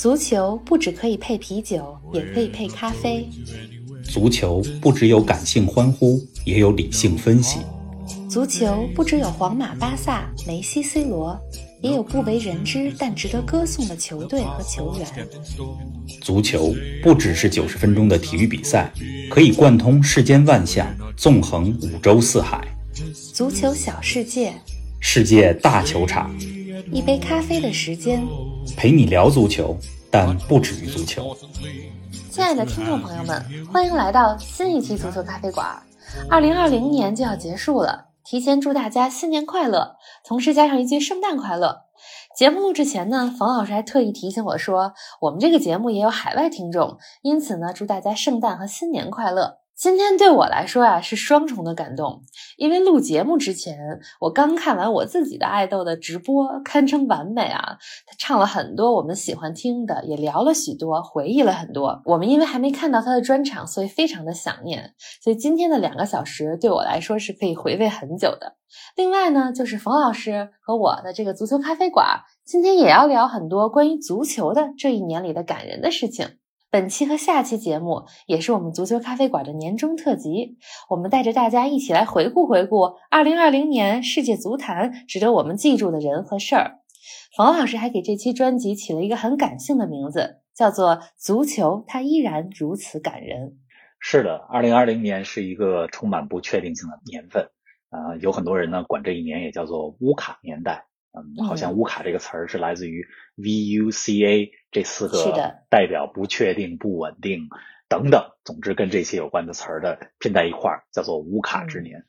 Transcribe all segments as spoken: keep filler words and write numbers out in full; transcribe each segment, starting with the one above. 足球不只可以配啤酒，也可以配咖啡。足球不只有感性欢呼，也有理性分析。足球不只有皇马、巴萨、梅西、C 罗，也有不为人知但值得歌颂的球队和球员。足球不只是九十分钟的体育比赛，可以贯通世间万象，纵横五洲四海。足球小世界，世界大球场，一杯咖啡的时间，陪你聊足球，但不止于足球。亲爱的听众朋友们，欢迎来到新一期足球咖啡馆。二零二零年就要结束了，提前祝大家新年快乐，同时加上一句圣诞快乐。节目录制前呢，冯老师还特意提醒我说，我们这个节目也有海外听众，因此呢，祝大家圣诞和新年快乐。今天对我来说啊，是双重的感动，因为录节目之前，我刚看完我自己的爱豆的直播，堪称完美啊！他唱了很多我们喜欢听的，也聊了许多，回忆了很多。我们因为还没看到他的专场，所以非常的想念。所以今天的两个小时对我来说是可以回味很久的。另外呢，就是冯老师和我的这个足球咖啡馆，今天也要聊很多关于足球的这一年里的感人的事情。本期和下期节目也是我们足球咖啡馆的年终特辑，我们带着大家一起来回顾回顾二零二零年世界足坛值得我们记住的人和事儿。冯老师还给这期专辑起了一个很感性的名字，叫做足球它依然如此感人。是的，二零二零年是一个充满不确定性的年份、呃、有很多人呢管这一年也叫做 V U C A 年代。嗯，好像 V U C A 这个词儿是来自于 V U C A 这四个代表不确定、不稳定等等，总之跟这些有关的词儿的拼在一块儿，叫做 V U C A 之年。嗯，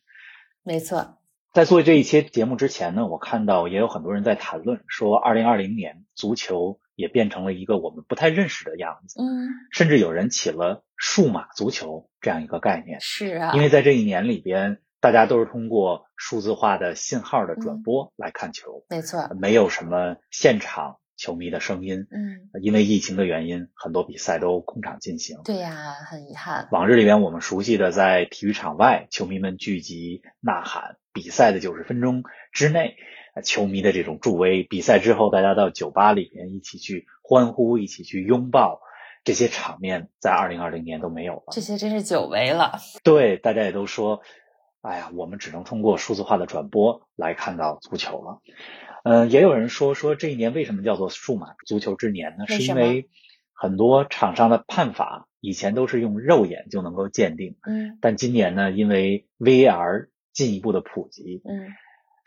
没错。在做这一期节目之前呢，我看到也有很多人在谈论说二零二零年足球也变成了一个我们不太认识的样子。嗯，甚至有人起了数码足球这样一个概念。是啊，因为在这一年里边大家都是通过数字化的信号的转播来看球，嗯，没错，没有什么现场球迷的声音。嗯，因为疫情的原因，很多比赛都空场进行。对呀，很遗憾。往日里面我们熟悉的在体育场外，球迷们聚集呐喊，比赛的九十分钟之内，球迷的这种助威，比赛之后大家到酒吧里面一起去欢呼，一起去拥抱。这些场面在二零二零年都没有了。这些真是久违了。对，大家也都说哎呀，我们只能通过数字化的转播来看到足球了。呃，也有人说说这一年为什么叫做数码足球之年呢？是因为很多场上的判罚以前都是用肉眼就能够鉴定，嗯，但今年呢，因为 V A R 进一步的普及，嗯，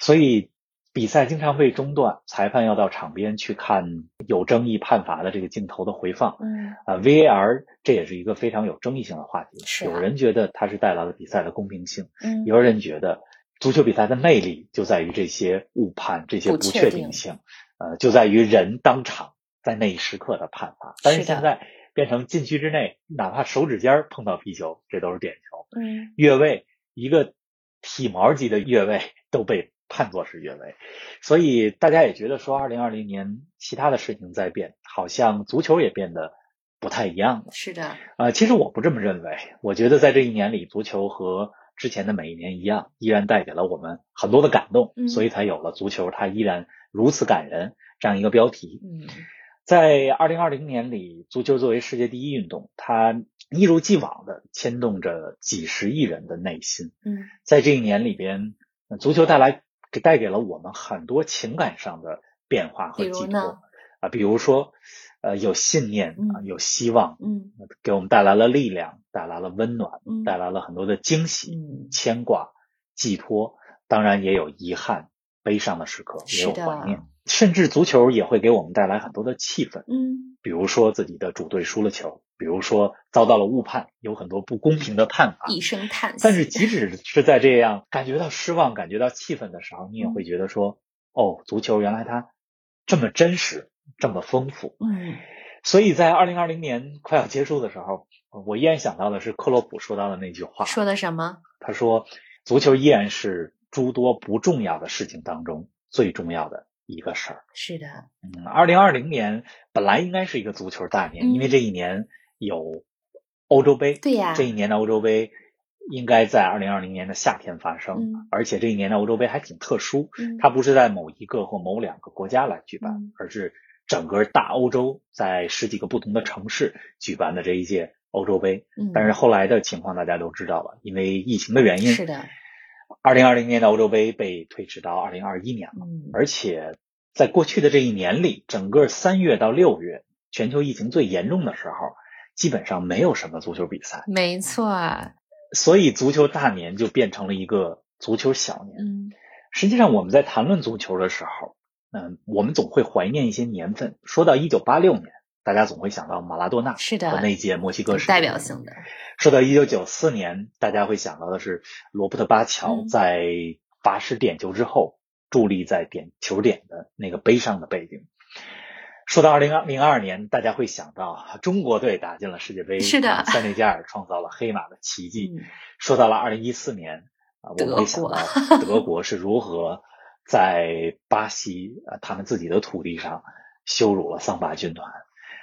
所以比赛经常被中断，裁判要到场边去看有争议判罚的这个镜头的回放。嗯，呃 V A R 这也是一个非常有争议性的话题。是啊，有人觉得它是带来了比赛的公平性，嗯，有人觉得足球比赛的魅力就在于这些误判，这些不确定性，呃，就在于人当场在那一时刻的判罚。但是现在变成禁区之内，哪怕手指尖碰到皮球，这都是点球。嗯，越位一个体毛级的越位都被判作是越位，所以大家也觉得说二零二零年其他的事情在变，好像足球也变得不太一样了。是的，呃，其实我不这么认为，我觉得在这一年里足球和之前的每一年一样，依然带给了我们很多的感动，嗯，所以才有了足球它依然如此感人这样一个标题。嗯，在二零二零年里，足球作为世界第一运动，它一如既往的牵动着几十亿人的内心。嗯，在这一年里边，足球带来给带给了我们很多情感上的变化和寄托啊，比如说，呃，有信念啊，有希望，嗯，给我们带来了力量，带来了温暖，嗯，带来了很多的惊喜、嗯、牵挂、寄托，当然也有遗憾、悲伤的时刻，也有怀念，甚至足球也会给我们带来很多的气氛，嗯，比如说自己的主队输了球，比如说遭到了误判，有很多不公平的判罚，一声叹息。但是即使是在这样感觉到失望、感觉到气愤的时候，你也会觉得说，哦，足球原来它这么真实，这么丰富。嗯，所以在二零二零年快要结束的时候，我依然想到的是克洛普说到的那句话。说的什么？他说，足球依然是诸多不重要的事情当中最重要的一个事儿。是的，嗯，二零二零年本来应该是一个足球大年，嗯，因为这一年有欧洲杯。对呀，这一年的欧洲杯应该在二零二零年的夏天发生，嗯，而且这一年的欧洲杯还挺特殊，嗯，它不是在某一个或某两个国家来举办，嗯，而是整个大欧洲在十几个不同的城市举办的这一届欧洲杯。但是后来的情况大家都知道了，因为疫情的原因，是的，二零二零年的欧洲杯被推迟到二零二一年了。而且在过去的这一年里，整个三月到六月全球疫情最严重的时候，基本上没有什么足球比赛。没错，所以足球大年就变成了一个足球小年。嗯，实际上我们在谈论足球的时候，嗯，我们总会怀念一些年份。说到一九八六年，大家总会想到马拉多纳，是的，和那届墨西哥世界杯，代表性的。说到一九九四年，大家会想到的是罗伯特巴乔在罚失点球之后，伫立在点球点的那个悲伤的背景。说到二零零二年，大家会想到中国队打进了世界杯，是的，塞内加尔创造了黑马的奇迹。嗯，说到了二零一四年，我们会想到德国是如何在巴西他们自己的土地上羞辱了桑巴军团。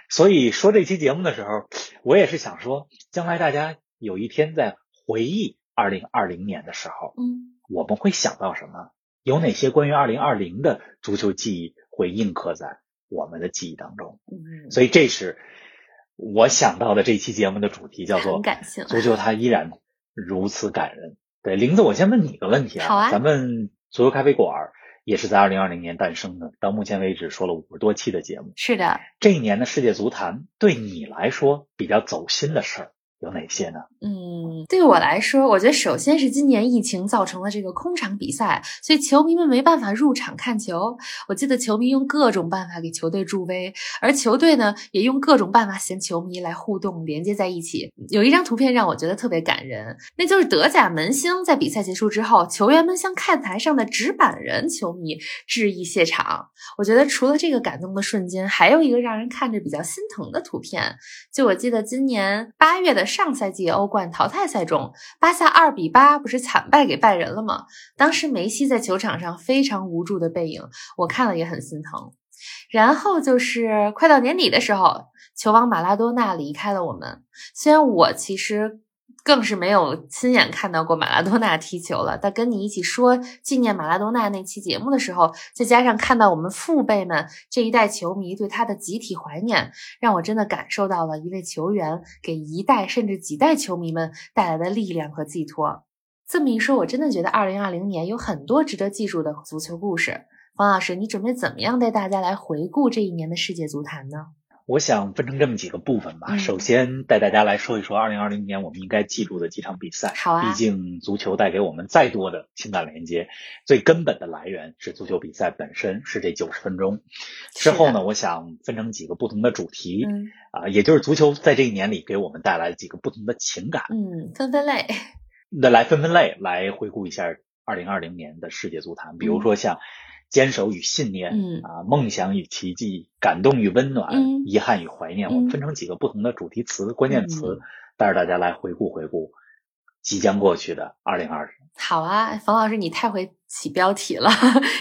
所以说这期节目的时候，我也是想说，将来大家有一天在回忆二零二零年的时候，嗯，我们会想到什么？有哪些关于二零二零的足球记忆会印刻在我们的记忆当中？嗯，所以这是我想到的这期节目的主题，叫做足球它依然如此感人。对，玲子，我先问你个问题啊。好啊。咱们足球咖啡馆也是在二零二零年诞生的，到目前为止说了五十多期的节目。是的。这一年的世界足坛对你来说比较走心的事儿有哪些呢？嗯，对我来说，我觉得首先是今年疫情造成了这个空场比赛，所以球迷们没办法入场看球。我记得球迷用各种办法给球队助威，而球队呢也用各种办法和球迷来互动，连接在一起。有一张图片让我觉得特别感人，那就是德甲门兴在比赛结束之后，球员们向看台上的纸板人球迷致意谢场。我觉得除了这个感动的瞬间，还有一个让人看着比较心疼的图片，就我记得今年八月的上赛季欧冠淘汰赛中，巴萨二比八不是惨败给拜仁了吗？当时梅西在球场上非常无助的背影，我看了也很心疼。然后就是快到年底的时候，球王马拉多纳离开了我们。虽然我其实更是没有亲眼看到过马拉多纳踢球了，但跟你一起说纪念马拉多纳那期节目的时候，再加上看到我们父辈们这一代球迷对他的集体怀念，让我真的感受到了一位球员给一代甚至几代球迷们带来的力量和寄托。这么一说，我真的觉得二零二零年有很多值得记住的足球故事。方老师，你准备怎么样带大家来回顾这一年的世界足坛呢？我想分成这么几个部分吧。首先带大家来说一说二零二零年我们应该记住的几场比赛。好啊。毕竟足球带给我们再多的情感连接，最根本的来源是足球比赛本身，是这九十分钟。之后呢，我想分成几个不同的主题，嗯，啊，也就是足球在这一年里给我们带来几个不同的情感。嗯，分分类。那来分分类来回顾一下二零二零年的世界足坛，比如说像坚守与信念，嗯，啊，梦想与奇迹，感动与温暖，嗯，遗憾与怀念，嗯，我们分成几个不同的主题词，嗯，关键词，带着大家来回顾回顾即将过去的二零二零。好啊，冯老师你太会起标题了，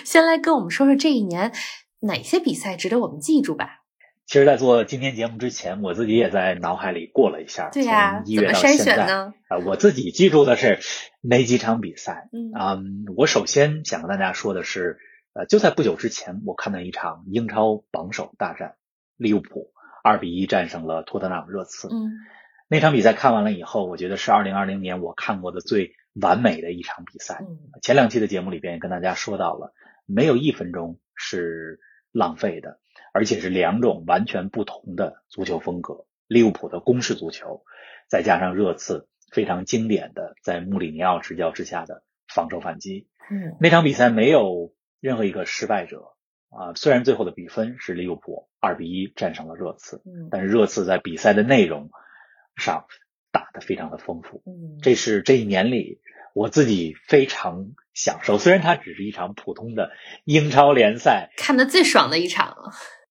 先来跟我们说说这一年哪些比赛值得我们记住吧。其实在做今天节目之前，我自己也在脑海里过了一下。对呀，啊，从一月到现在，怎么筛选呢？呃、我自己记住的是哪几场比赛。 嗯, 嗯，我首先想跟大家说的是，呃，就在不久之前，我看到一场英超榜首大战，利物浦二比一战胜了托特纳姆热刺。嗯，那场比赛看完了以后，我觉得是二零二零年我看过的最完美的一场比赛。嗯，前两期的节目里边也跟大家说到了，没有一分钟是浪费的，而且是两种完全不同的足球风格。利物浦的攻势足球，再加上热刺非常经典的在穆里尼奥执教之下的防守反击。嗯，那场比赛没有任何一个失败者啊，虽然最后的比分是利物浦二比一战胜了热刺，嗯，但是热刺在比赛的内容上打得非常的丰富。嗯，这是这一年里我自己非常享受，虽然它只是一场普通的英超联赛看得最爽的一场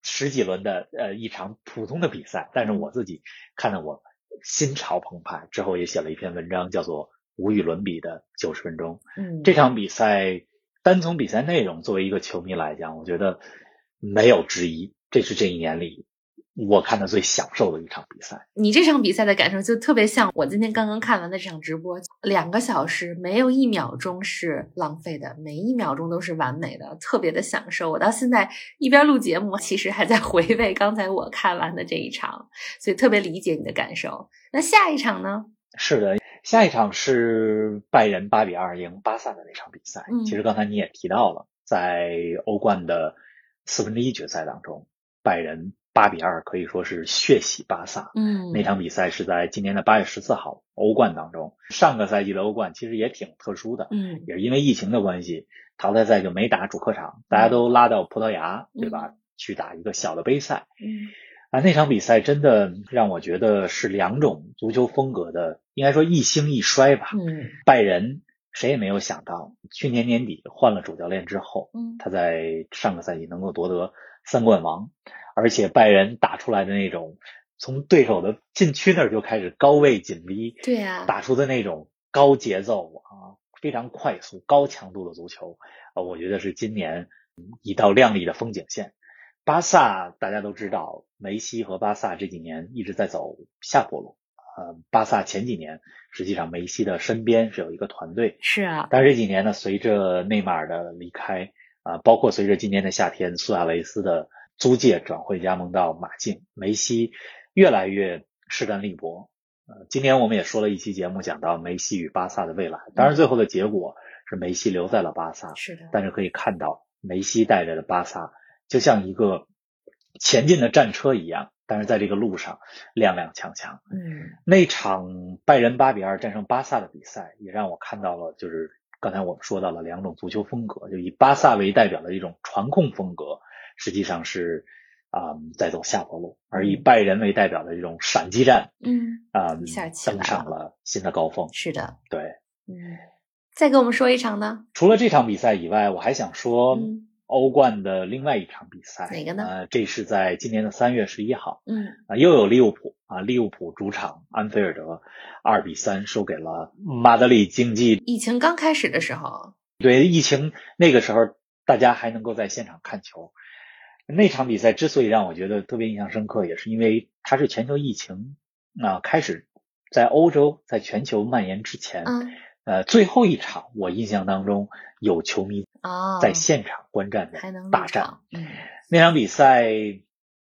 十几轮的呃一场普通的比赛，但是我自己看得我心潮澎湃。之后也写了一篇文章叫做无与伦比的九十分钟。嗯，这场比赛单从比赛内容，作为一个球迷来讲，我觉得没有之一。这是这一年里我看的最享受的一场比赛。你这场比赛的感受就特别像我今天刚刚看完的这场直播，两个小时没有一秒钟是浪费的，每一秒钟都是完美的，特别的享受。我到现在一边录节目，其实还在回味刚才我看完的这一场，所以特别理解你的感受。那下一场呢？是的，下一场是拜仁八比二赢巴萨的那场比赛、嗯、其实刚才你也提到了，在欧冠的四分之一决赛当中，拜仁八比二可以说是血洗巴萨。嗯，那场比赛是在今年的八月十四号欧冠当中。上个赛季的欧冠其实也挺特殊的，嗯，也是因为疫情的关系，淘汰赛就没打主客场，大家都拉到葡萄牙，对吧、嗯、去打一个小的杯赛。嗯啊，那场比赛真的让我觉得是两种足球风格的，应该说一兴一衰吧。嗯，拜仁谁也没有想到，去年年底换了主教练之后，嗯，他在上个赛季能够夺得三冠王，而且拜仁打出来的那种从对手的禁区那儿就开始高位紧逼，对呀、啊，打出的那种高节奏啊，非常快速、高强度的足球啊，我觉得是今年一道亮丽的风景线。巴萨大家都知道，梅西和巴萨这几年一直在走下坡路。呃，巴萨前几年实际上梅西的身边是有一个团队，是啊。但是这几年呢，随着内马尔的离开啊、呃，包括随着今年的夏天苏亚雷斯的租借转会加盟到马竞，梅西越来越势单力薄。呃，今年我们也说了一期节目，讲到梅西与巴萨的未来。当然，最后的结果是梅西留在了巴萨，是的。但是可以看到，梅西带着的巴萨就像一个前进的战车一样，但是在这个路上踉踉跄跄。嗯，那场拜仁八比二战胜巴萨的比赛，也让我看到了，就是刚才我们说到了两种足球风格，就以巴萨为代表的一种传控风格，实际上是啊、呃、在走下坡路，而以拜仁为代表的这种闪击战，嗯啊、呃、登上了新的高峰。是的，对，嗯。再跟我们说一场呢？除了这场比赛以外，我还想说。嗯，欧冠的另外一场比赛，哪个呢？呃，这是在今年的三月十一号，嗯，啊、呃，又有利物浦啊，利物浦主场安菲尔德二比三输给了马德里竞技。疫情刚开始的时候，对，疫情那个时候大家还能够在现场看球。那场比赛之所以让我觉得特别印象深刻，也是因为它是全球疫情啊、呃、开始在欧洲在全球蔓延之前。嗯，呃，最后一场我印象当中有球迷在现场观战的大战、哦嗯、那场比赛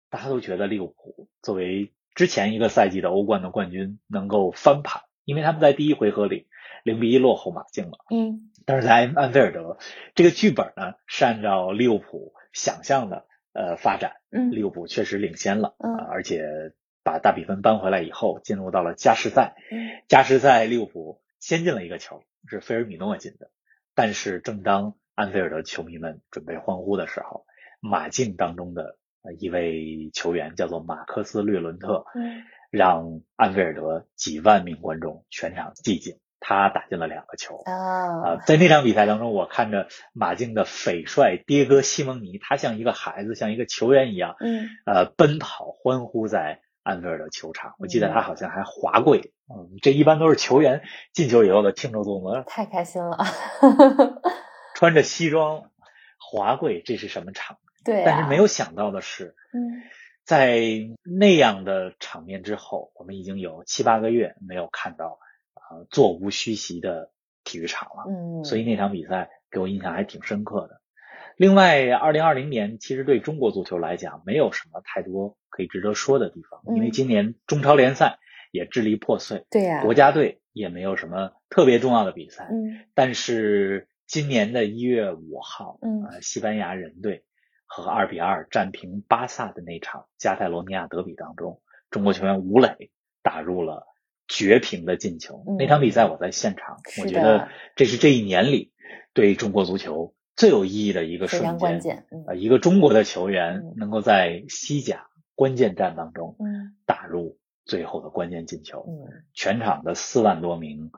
大家都觉得利物浦作为之前一个赛季的欧冠的冠军能够翻盘，因为他们在第一回合里零比一落后马竞了。嗯，但是在安菲尔德这个剧本呢是按照利物浦想象的呃发展，嗯，利物浦确实领先了、嗯呃、而且把大比分扳回来以后进入到了加时赛、嗯、加时赛利物浦先进了一个球，是菲尔米诺进的。但是正当安菲尔德球迷们准备欢呼的时候，马竞当中的一位球员叫做马克斯·略伦特，让安菲尔德几万名观众全场寂静，他打进了两个球。啊、呃，在那场比赛当中，我看着马竞的匪帅迭戈·西蒙尼，他像一个孩子，像一个球员一样，嗯，呃，奔跑欢呼在安菲尔德球场，我记得他好像还滑跪。嗯，这一般都是球员进球以后的听众动作，太开心了。穿着西装滑跪，这是什么场？对、啊。但是没有想到的是，嗯，在那样的场面之后，我们已经有七八个月没有看到啊、呃、座无虚席的体育场了。嗯，所以那场比赛给我印象还挺深刻的。另外 ,二零二零 年其实对中国足球来讲没有什么太多可以值得说的地方、嗯、因为今年中超联赛也支离破碎，对呀、啊，国家队也没有什么特别重要的比赛。嗯，但是今年的一月五号，嗯、呃、西班牙人队和二比二战平巴萨的那场加泰罗尼亚德比当中，中国球员吴磊打入了绝平的进球、嗯、那场比赛我在现场，我觉得这是这一年里对中国足球最有意义的一个瞬间，关键、嗯呃、一个中国的球员能够在西甲关键战当中打入最后的关键进球、嗯、全场的四万多名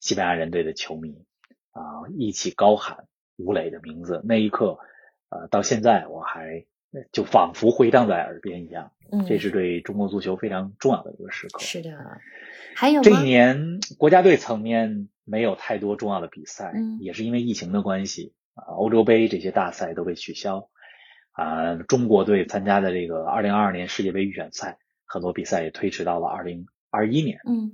西班牙人队的球迷啊、呃，一起高喊吴磊的名字，那一刻呃，到现在我还就仿佛回荡在耳边一样，这是对中国足球非常重要的一个时刻。是的，还有吗？这一年国家队层面没有太多重要的比赛、嗯、也是因为疫情的关系，欧洲杯这些大赛都被取消，啊，中国队参加的这个二零二二年世界杯预选赛，很多比赛也推迟到了二零二一年。嗯，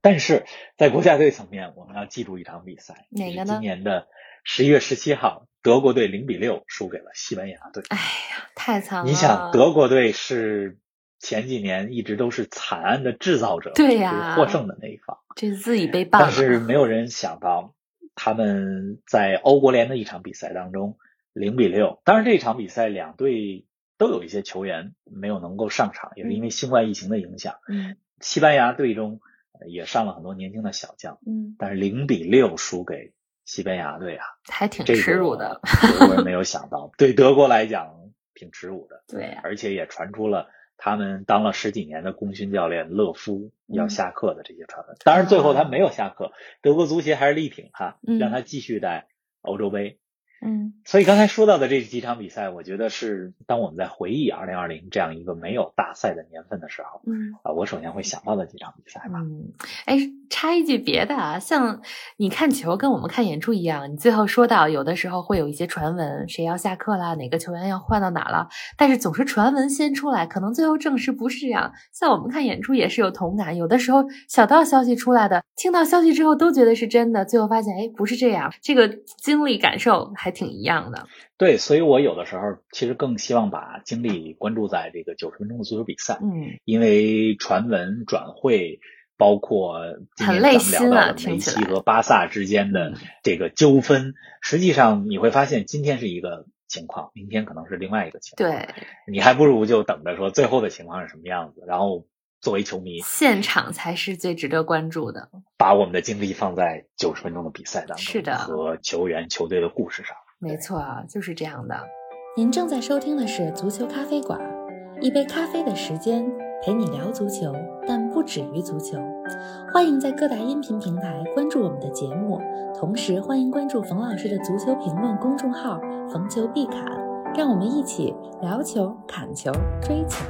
但是在国家队层面，我们要记住一场比赛，哪个呢？今年的十一月十七号，德国队零比六输给了西班牙队。哎呀，太惨了！你想，德国队是前几年一直都是惨案的制造者，对呀、啊，就是获胜的那一方，这自己被办了。但是没有人想到，他们在欧国联的一场比赛当中零比六，当然这场比赛两队都有一些球员没有能够上场，也是因为新冠疫情的影响。嗯，西班牙队中也上了很多年轻的小将。嗯，但是零比六输给西班牙队啊，还挺耻辱的。德国人没有想到，对德国来讲挺耻辱的。对、啊，而且也传出了他们当了十几年的功勋教练勒夫要下课的这些传闻。嗯、当然最后他没有下课，德国足协还是力挺他，让他继续在欧洲杯。嗯，所以刚才说到的这几场比赛，我觉得是当我们在回忆二零二零这样一个没有大赛的年份的时候，嗯，啊，我首先会想到的几场比赛吧。嗯，哎，插一句别的啊，像你看球跟我们看演出一样，你最后说到有的时候会有一些传闻，谁要下课啦，哪个球员要换到哪了，但是总是传闻先出来，可能最后证实不是啊。像我们看演出也是有同感，有的时候小道消息出来的，听到消息之后都觉得是真的，最后发现哎不是这样，这个经历感受还挺一样的。对，所以我有的时候其实更希望把精力关注在这个九十分钟的足球比赛。嗯，因为传闻转会包括今天咱们聊到的梅西和巴萨之间的这个纠纷、啊、实际上你会发现今天是一个情况，明天可能是另外一个情况。对，你还不如就等着说最后的情况是什么样子，然后作为球迷现场才是最值得关注的，把我们的精力放在九十分钟的比赛当中。是的，和球员球队的故事上。没错，就是这样的。您正在收听的是足球咖啡馆，一杯咖啡的时间陪你聊足球，但不止于足球。欢迎在各大音频平台关注我们的节目，同时欢迎关注冯老师的足球评论公众号冯球必侃，让我们一起聊球、砍球、追球。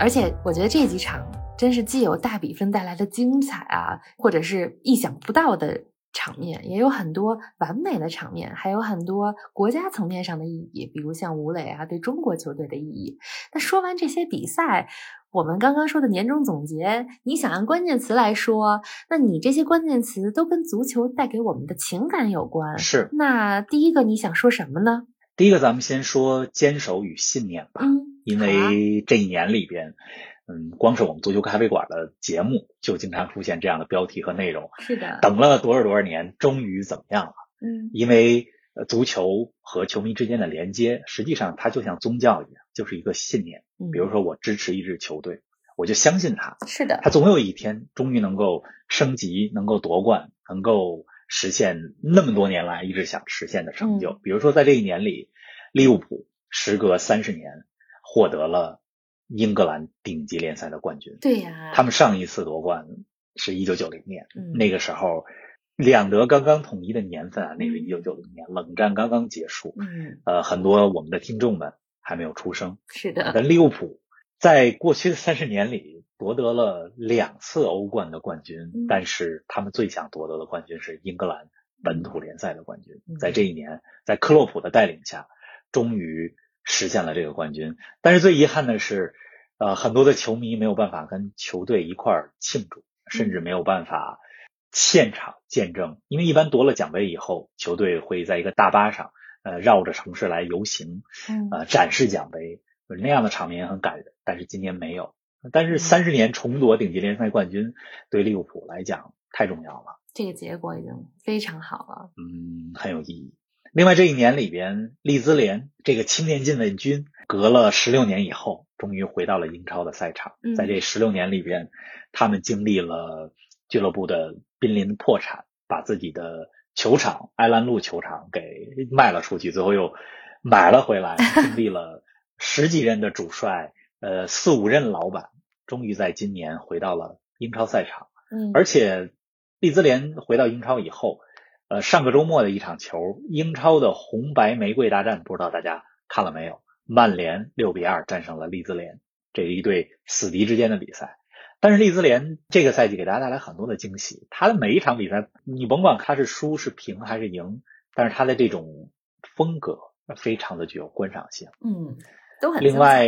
而且我觉得这几场真是既有大比分带来的精彩啊，或者是意想不到的场面，也有很多完美的场面，还有很多国家层面上的意义，比如像吴磊啊对中国球队的意义。那说完这些比赛，我们刚刚说的年终总结，你想按关键词来说，那你这些关键词都跟足球带给我们的情感有关。是，那第一个你想说什么呢？第一个咱们先说坚守与信念吧。嗯，因为这一年里边，嗯，光是我们足球咖啡馆的节目就经常出现这样的标题和内容。是的，等了多少多少年，终于怎么样了？嗯，因为足球和球迷之间的连接，实际上它就像宗教一样，就是一个信念。比如说，我支持一支球队，我就相信它。是的，它总有一天终于能够升级，能够夺冠，能够实现那么多年来一直想实现的成就。嗯、比如说，在这一年里，利物浦时隔三十年。获得了英格兰顶级联赛的冠军。对呀、啊，他们上一次夺冠是一九九零年、嗯，那个时候两德刚刚统一的年份啊，那是一九九零年，冷战刚刚结束。嗯，呃，很多我们的听众们还没有出生。是的。但利物浦在过去的三十年里夺得了两次欧冠的冠军、嗯，但是他们最想夺得的冠军是英格兰本土联赛的冠军。嗯、在这一年，在克洛普的带领下，终于实现了这个冠军。但是最遗憾的是，呃，很多的球迷没有办法跟球队一块儿庆祝，甚至没有办法现场见证。因为一般夺了奖杯以后，球队会在一个大巴上，呃，绕着城市来游行，呃，展示奖杯，那样的场面很感人。但是今年没有。但是三十年重夺顶级联赛冠军，对利物浦来讲太重要了。这个结果已经非常好了。嗯，很有意义。另外这一年里边，利兹联这个青年禁卫军隔了十六年以后终于回到了英超的赛场。在这十六年里边，他们经历了俱乐部的濒临破产，把自己的球场埃兰路球场给卖了出去，最后又买了回来，经历了十几任的主帅，呃，四五任老板，终于在今年回到了英超赛场。而且利兹联回到英超以后，呃，上个周末的一场球，英超的红白玫瑰大战，不知道大家看了没有？曼联六比二战胜了利兹联，这一对死敌之间的比赛。但是利兹联这个赛季给大家带来很多的惊喜，他的每一场比赛，你甭管他是输是平还是赢，但是他的这种风格非常的具有观赏性。嗯，都很。另外，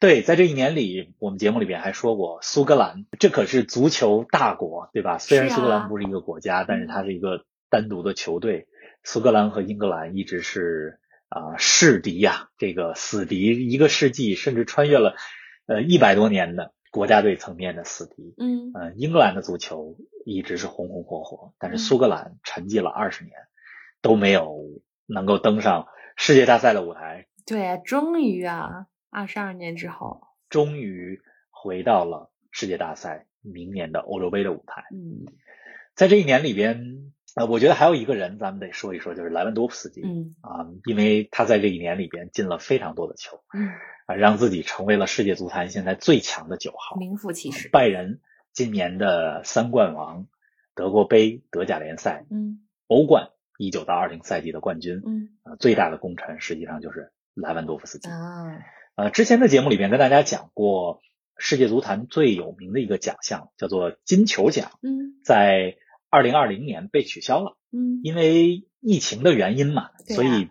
对，在这一年里，我们节目里边还说过，苏格兰这可是足球大国，对吧？虽然苏格兰不是一个国家，是啊、但是它是一个单独的球队。苏格兰和英格兰一直是啊、呃、世敌呀、啊，这个死敌，一个世纪甚至穿越了呃一百多年的国家队层面的死敌。嗯，呃，英格兰的足球一直是红红火火，但是苏格兰沉寂了二十年、嗯、都没有能够登上世界大赛的舞台。对啊，终于啊，二十二年之后，终于回到了世界大赛明年的欧洲杯的舞台。嗯，在这一年里边。呃，我觉得还有一个人咱们得说一说，就是莱万多夫斯基。嗯啊，因为他在这一年里边进了非常多的球，嗯啊，让自己成为了世界足坛现在最强的九号，名副其实。拜仁今年的三冠王，德国杯、德甲联赛，嗯，欧冠一九到二零赛季的冠军，嗯啊，最大的功臣实际上就是莱万多夫斯基啊。呃，之前的节目里边跟大家讲过，世界足坛最有名的一个奖项叫做金球奖，嗯，在。二零二零年被取消了，嗯，因为疫情的原因嘛、啊、所以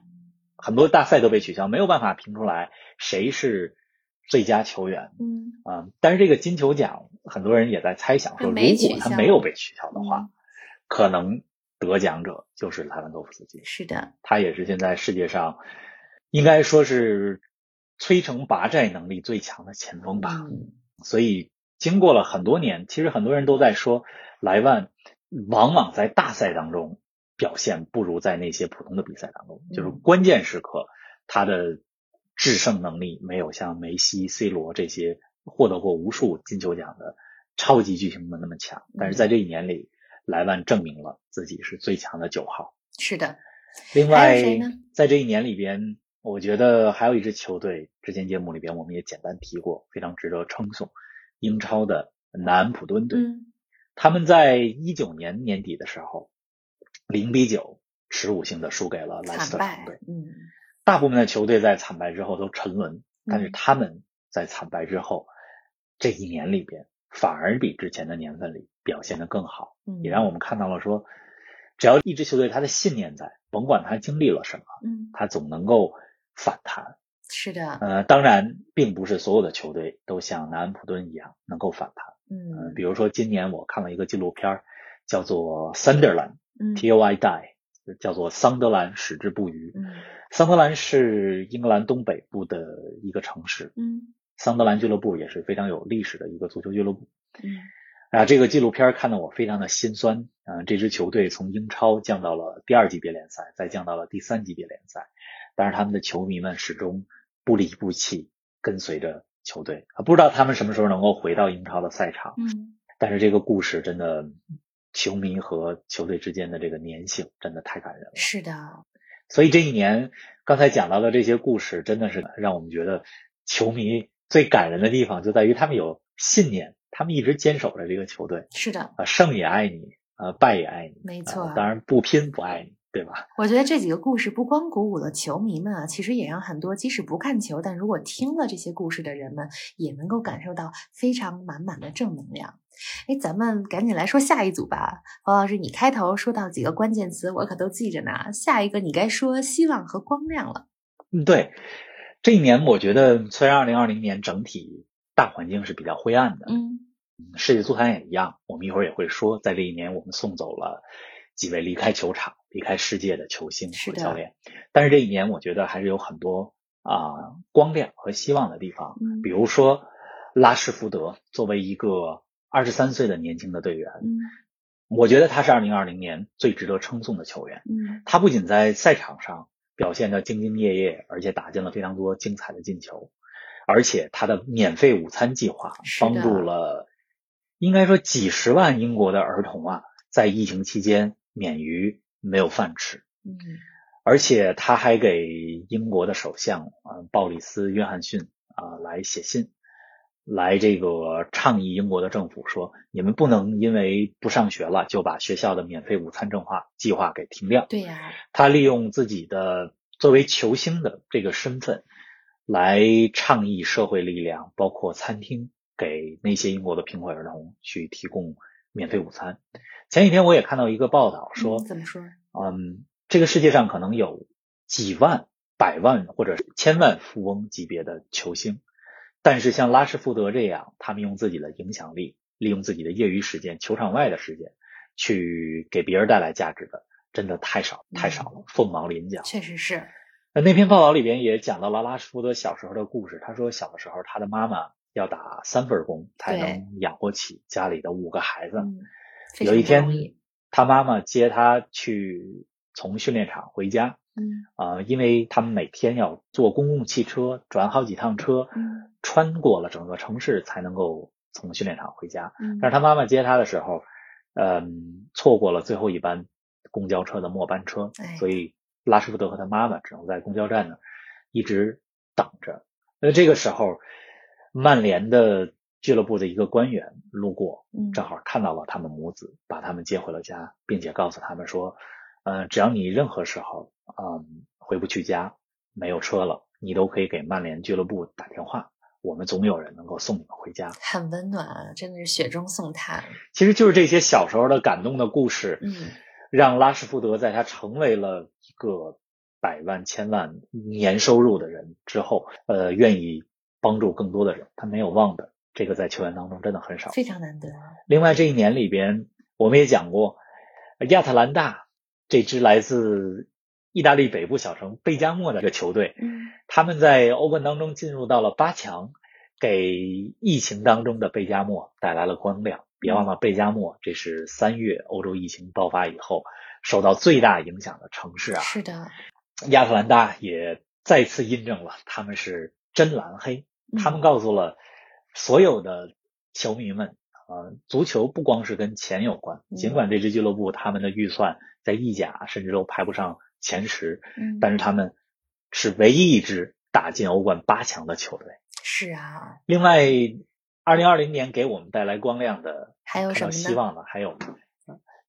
很多大赛都被取消，没有办法评出来谁是最佳球员，嗯啊、呃、但是这个金球奖很多人也在猜想说，如果他没有被取消的话、嗯、可能得奖者就是莱万多夫斯基。是的，他也是现在世界上应该说是摧城拔寨能力最强的前锋吧、嗯、所以经过了很多年，其实很多人都在说莱万往往在大赛当中表现不如在那些普通的比赛当中，就是关键时刻他的制胜能力没有像梅西、C 罗这些获得过无数金球奖的超级巨星们那么强，但是在这一年里，莱万证明了自己是最强的九号。是的，另外在这一年里边，我觉得还有一支球队，之前节目里边我们也简单提过，非常值得称颂，英超的南安普敦队。嗯，他们在一九年年底的时候 零比九 耻辱性的输给了莱斯特城队。嗯，大部分的球队在惨败之后都沉沦，但是他们在惨败之后、嗯、这一年里边反而比之前的年份里表现得更好、嗯、也让我们看到了说，只要一支球队他的信念在，甭管他经历了什么、嗯、他总能够反弹。是的，呃，当然并不是所有的球队都像南安普敦一样能够反弹。嗯、呃，比如说今年我看了一个纪录片叫做 Sunderland Till I Die、嗯、叫做桑德兰矢志不渝、嗯、桑德兰是英格兰东北部的一个城市，嗯，桑德兰俱乐部也是非常有历史的一个足球俱乐部。嗯，啊，这个纪录片看得我非常的心酸。嗯、呃，这支球队从英超降到了第二级别联赛，再降到了第三级别联赛，但是他们的球迷们始终不离不弃，跟随着球队，不知道他们什么时候能够回到英超的赛场。嗯，但是这个故事真的，球迷和球队之间的这个粘性真的太感人了。是的，所以这一年刚才讲到的这些故事，真的是让我们觉得球迷最感人的地方就在于他们有信念，他们一直坚守着这个球队。是的，啊、呃，胜也爱你，啊、呃，败也爱你，没错、呃。当然不拼不爱你。对吧？我觉得这几个故事不光鼓舞了球迷们啊，其实也让很多即使不看球，但如果听了这些故事的人们，也能够感受到非常满满的正能量。哎，咱们赶紧来说下一组吧。王老师，你开头说到几个关键词，我可都记着呢。下一个你该说希望和光亮了。嗯，对，这一年我觉得虽然二零二零年整体大环境是比较灰暗的，嗯，世界足坛也一样，我们一会儿也会说，在这一年我们送走了几位离开球场离开世界的球星和教练，但是这一年我觉得还是有很多啊、呃、光亮和希望的地方、嗯、比如说拉什福德作为一个二十三岁的年轻的队员、嗯、我觉得他是二零二零年最值得称颂的球员、嗯、他不仅在赛场上表现得兢兢业业，而且打进了非常多精彩的进球，而且他的免费午餐计划帮助了应该说几十万英国的儿童啊，在疫情期间免于没有饭吃，嗯，而且他还给英国的首相啊鲍里斯·约翰逊啊来写信，来这个倡议英国的政府说，你们不能因为不上学了就把学校的免费午餐政划计划给停掉。对呀、啊，他利用自己的作为球星的这个身份，来倡议社会力量，包括餐厅给那些英国的贫困儿童去提供免费午餐。前几天我也看到一个报道说，嗯，怎么说？嗯，这个世界上可能有几万、百万或者千万富翁级别的球星，但是像拉什福德这样，他们用自己的影响力，利用自己的业余时间、球场外的时间，去给别人带来价值的，真的太少太少了，凤毛麟角。确实是。那篇报道里边也讲到了拉什福德小时候的故事，他说小的时候他的妈妈要打三份工才能养活起家里的五个孩子。有一天他妈妈接他去从训练场回家，嗯，啊、呃，因为他们每天要坐公共汽车转好几趟车，嗯，穿过了整个城市才能够从训练场回家。嗯，但是他妈妈接他的时候，嗯、呃，错过了最后一班公交车的末班车，哎、所以拉什福德和他妈妈只能在公交站呢一直等着。那这个时候，曼联的俱乐部的一个官员路过，正好看到了他们母子，把他们接回了家，并且告诉他们说，呃，只要你任何时候啊、嗯、回不去家，没有车了，你都可以给曼联俱乐部打电话，我们总有人能够送你们回家。很温暖啊，真的是雪中送炭。其实就是这些小时候的感动的故事，嗯，让拉什福德在他成为了一个百万千万年收入的人之后，呃，愿意帮助更多的人，他没有忘本，这个在球员当中真的很少，非常难得。另外这一年里边，我们也讲过，亚特兰大这支来自意大利北部小城贝加莫的这个球队，嗯，他们在欧冠当中进入到了八强，给疫情当中的贝加莫带来了光亮。别忘了，贝加莫这是三月欧洲疫情爆发以后受到最大影响的城市啊。是的，亚特兰大也再次印证了他们是真蓝黑，嗯，他们告诉了所有的球迷们，呃，足球不光是跟钱有关，嗯，尽管这支俱乐部他们的预算在意甲甚至都排不上前十，嗯，但是他们是唯一一支打进欧冠八强的球队。是啊。另外二零二零年给我们带来光亮的还有什么希望呢？还有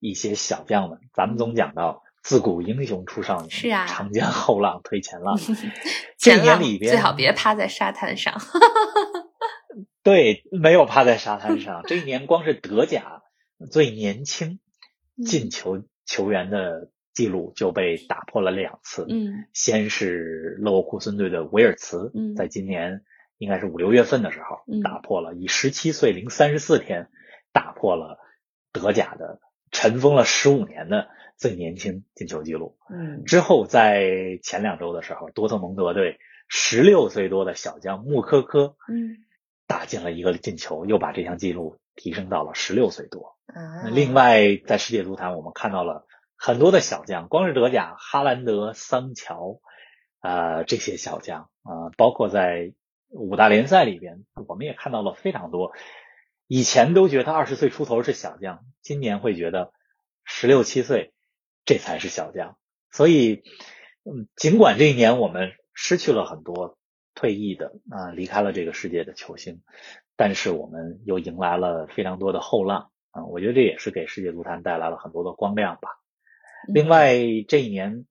一些小将们，咱们总讲到自古英雄出少年，是啊，长江后浪推前浪，前浪里边最好别趴在沙滩上对，没有趴在沙滩上这一年光是德甲最年轻进球、嗯、球员的记录就被打破了两次，嗯，先是勒沃库森队的维尔茨，嗯，在今年应该是五六月份的时候，嗯，打破了以十七岁零三十四天打破了德甲的尘封了十五年的最年轻进球记录，嗯，之后在前两周的时候，多特蒙德队十六岁多的小将穆科科，嗯，打进了一个进球，又把这项记录提升到了十六岁多，啊，另外在世界足坛我们看到了很多的小将，光是德甲哈兰德、桑乔，呃，这些小将，呃，包括在五大联赛里边，我们也看到了非常多。以前都觉得二十岁出头是小将，今年会觉得十六七岁这才是小将。所以，嗯，尽管这一年我们失去了很多退役的啊、呃，离开了这个世界的球星，但是我们又迎来了非常多的后浪啊、呃，我觉得这也是给世界足坛带来了很多的光亮吧。另外这一年，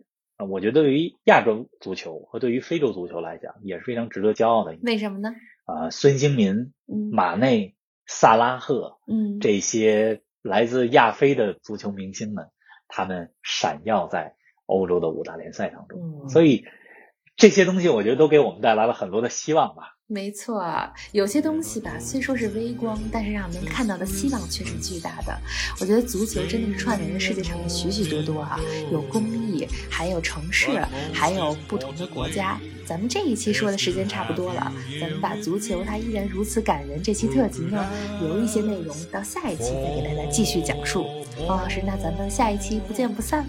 我觉得对于亚洲足球和对于非洲足球来讲也是非常值得骄傲的一年。为什么呢？啊、呃，孙兴民、马内、萨拉赫，嗯，这些来自亚非的足球明星们，他们闪耀在欧洲的五大联赛当中，嗯，所以这些东西我觉得都给我们带来了很多的希望吧。没错，有些东西吧，虽说是微光，但是让我们看到的希望却是巨大的。我觉得足球真的是串联了世界上的许许多多啊，有公益，还有城市，还有不同的国家。咱们这一期说的时间差不多了，咱们把足球它依然如此感人这期特辑呢，留一些内容到下一期再给大家继续讲述。王老师，那咱们下一期不见不散。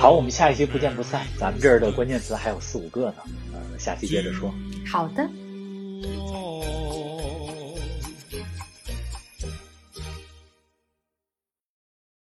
好，我们下一期不见不散。咱们这儿的关键词还有四五个呢，呃，下期接着说。好的。Oh.